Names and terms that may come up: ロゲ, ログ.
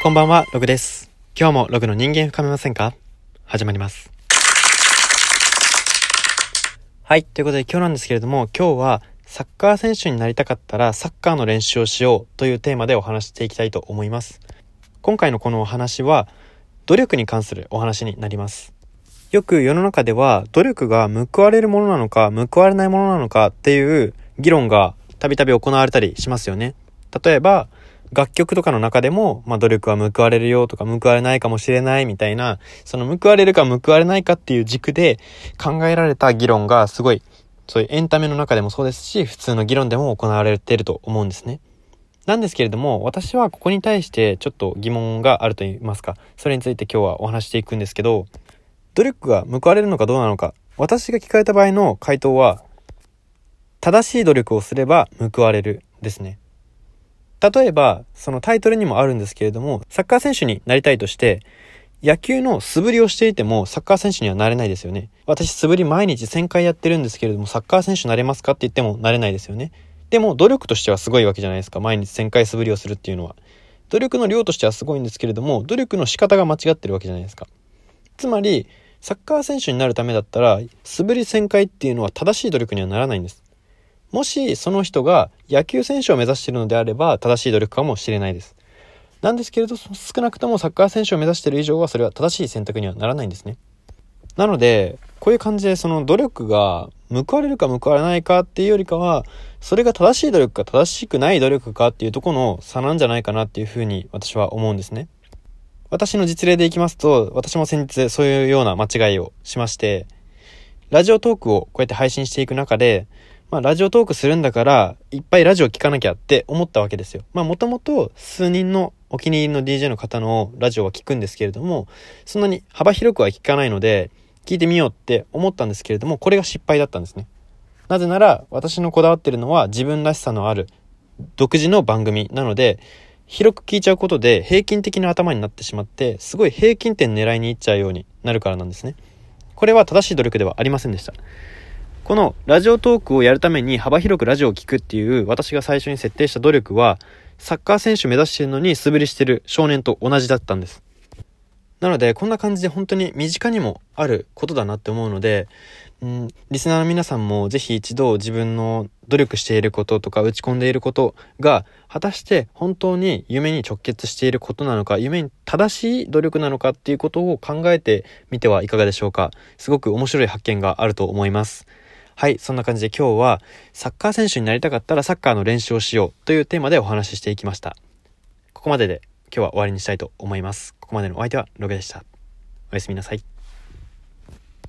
こんばんは、ログです。今日もログの人間深めませんか、始まります。はい、ということで今日なんですけれども、今日はサッカー選手になりたかったらサッカーの練習をしようというテーマでお話していきたいと思います。今回のこのお話は努力に関するお話になります。よく世の中では努力が報われるものなのか報われないものなのかっていう議論がたびたび行われたりしますよね。例えば楽曲とかの中でも、努力は報われるよとか報われないかもしれないみたいな、その報われるか報われないかっていう軸で考えられた議論がすごい、そういうエンタメの中でもそうですし、普通の議論でも行われていると思うんですね。なんですけれども、私はここに対してちょっと疑問があると言いますか、それについて今日はお話していくんですけど、努力が報われるのかどうなのか、私が聞かれた場合の回答は、正しい努力をすれば報われるですね。例えばそのタイトルにもあるんですけれども、サッカー選手になりたいとして野球の素振りをしていてもサッカー選手にはなれないですよね。私素振り毎日1000回やってるんですけれども、サッカー選手になれますかって言ってもなれないですよね。でも努力としてはすごいわけじゃないですか。毎日1000回素振りをするっていうのは努力の量としてはすごいんですけれども、努力の仕方が間違ってるわけじゃないですか。つまりサッカー選手になるためだったら素振り1000回っていうのは正しい努力にはならないんです。もしその人が野球選手を目指しているのであれば正しい努力かもしれないです。なんですけれど、少なくともサッカー選手を目指している以上はそれは正しい選択にはならないんですね。なのでこういう感じで、その努力が報われるか報われないかっていうよりかは、それが正しい努力か正しくない努力かっていうところの差なんじゃないかなっていうふうに私は思うんですね。私の実例でいきますと、私も先日そういうような間違いをしまして、ラジオトークをこうやって配信していく中で、ラジオトークするんだからいっぱいラジオ聞かなきゃって思ったわけですよ。もともと数人のお気に入りの DJ の方のラジオは聞くんですけれども、そんなに幅広くは聞かないので聞いてみようって思ったんですけれども、これが失敗だったんですね。なぜなら私のこだわってるのは自分らしさのある独自の番組なので、広く聞いちゃうことで平均的な頭になってしまって、すごい平均点狙いにいっちゃうようになるからなんですね。これは正しい努力ではありませんでした。このラジオトークをやるために幅広くラジオを聞くっていう私が最初に設定した努力は、サッカー選手目指しているのに素振りしている少年と同じだったんです。なのでこんな感じで本当に身近にもあることだなって思うので、リスナーの皆さんもぜひ一度自分の努力していることとか打ち込んでいることが果たして本当に夢に直結していることなのか、夢に正しい努力なのかっていうことを考えてみてはいかがでしょうか。すごく面白い発見があると思います。はい、そんな感じで今日はサッカー選手になりたかったらサッカーの練習をしようというテーマでお話ししていきました。ここまでで今日は終わりにしたいと思います。ここまでのお相手はロゲでした。おやすみなさい。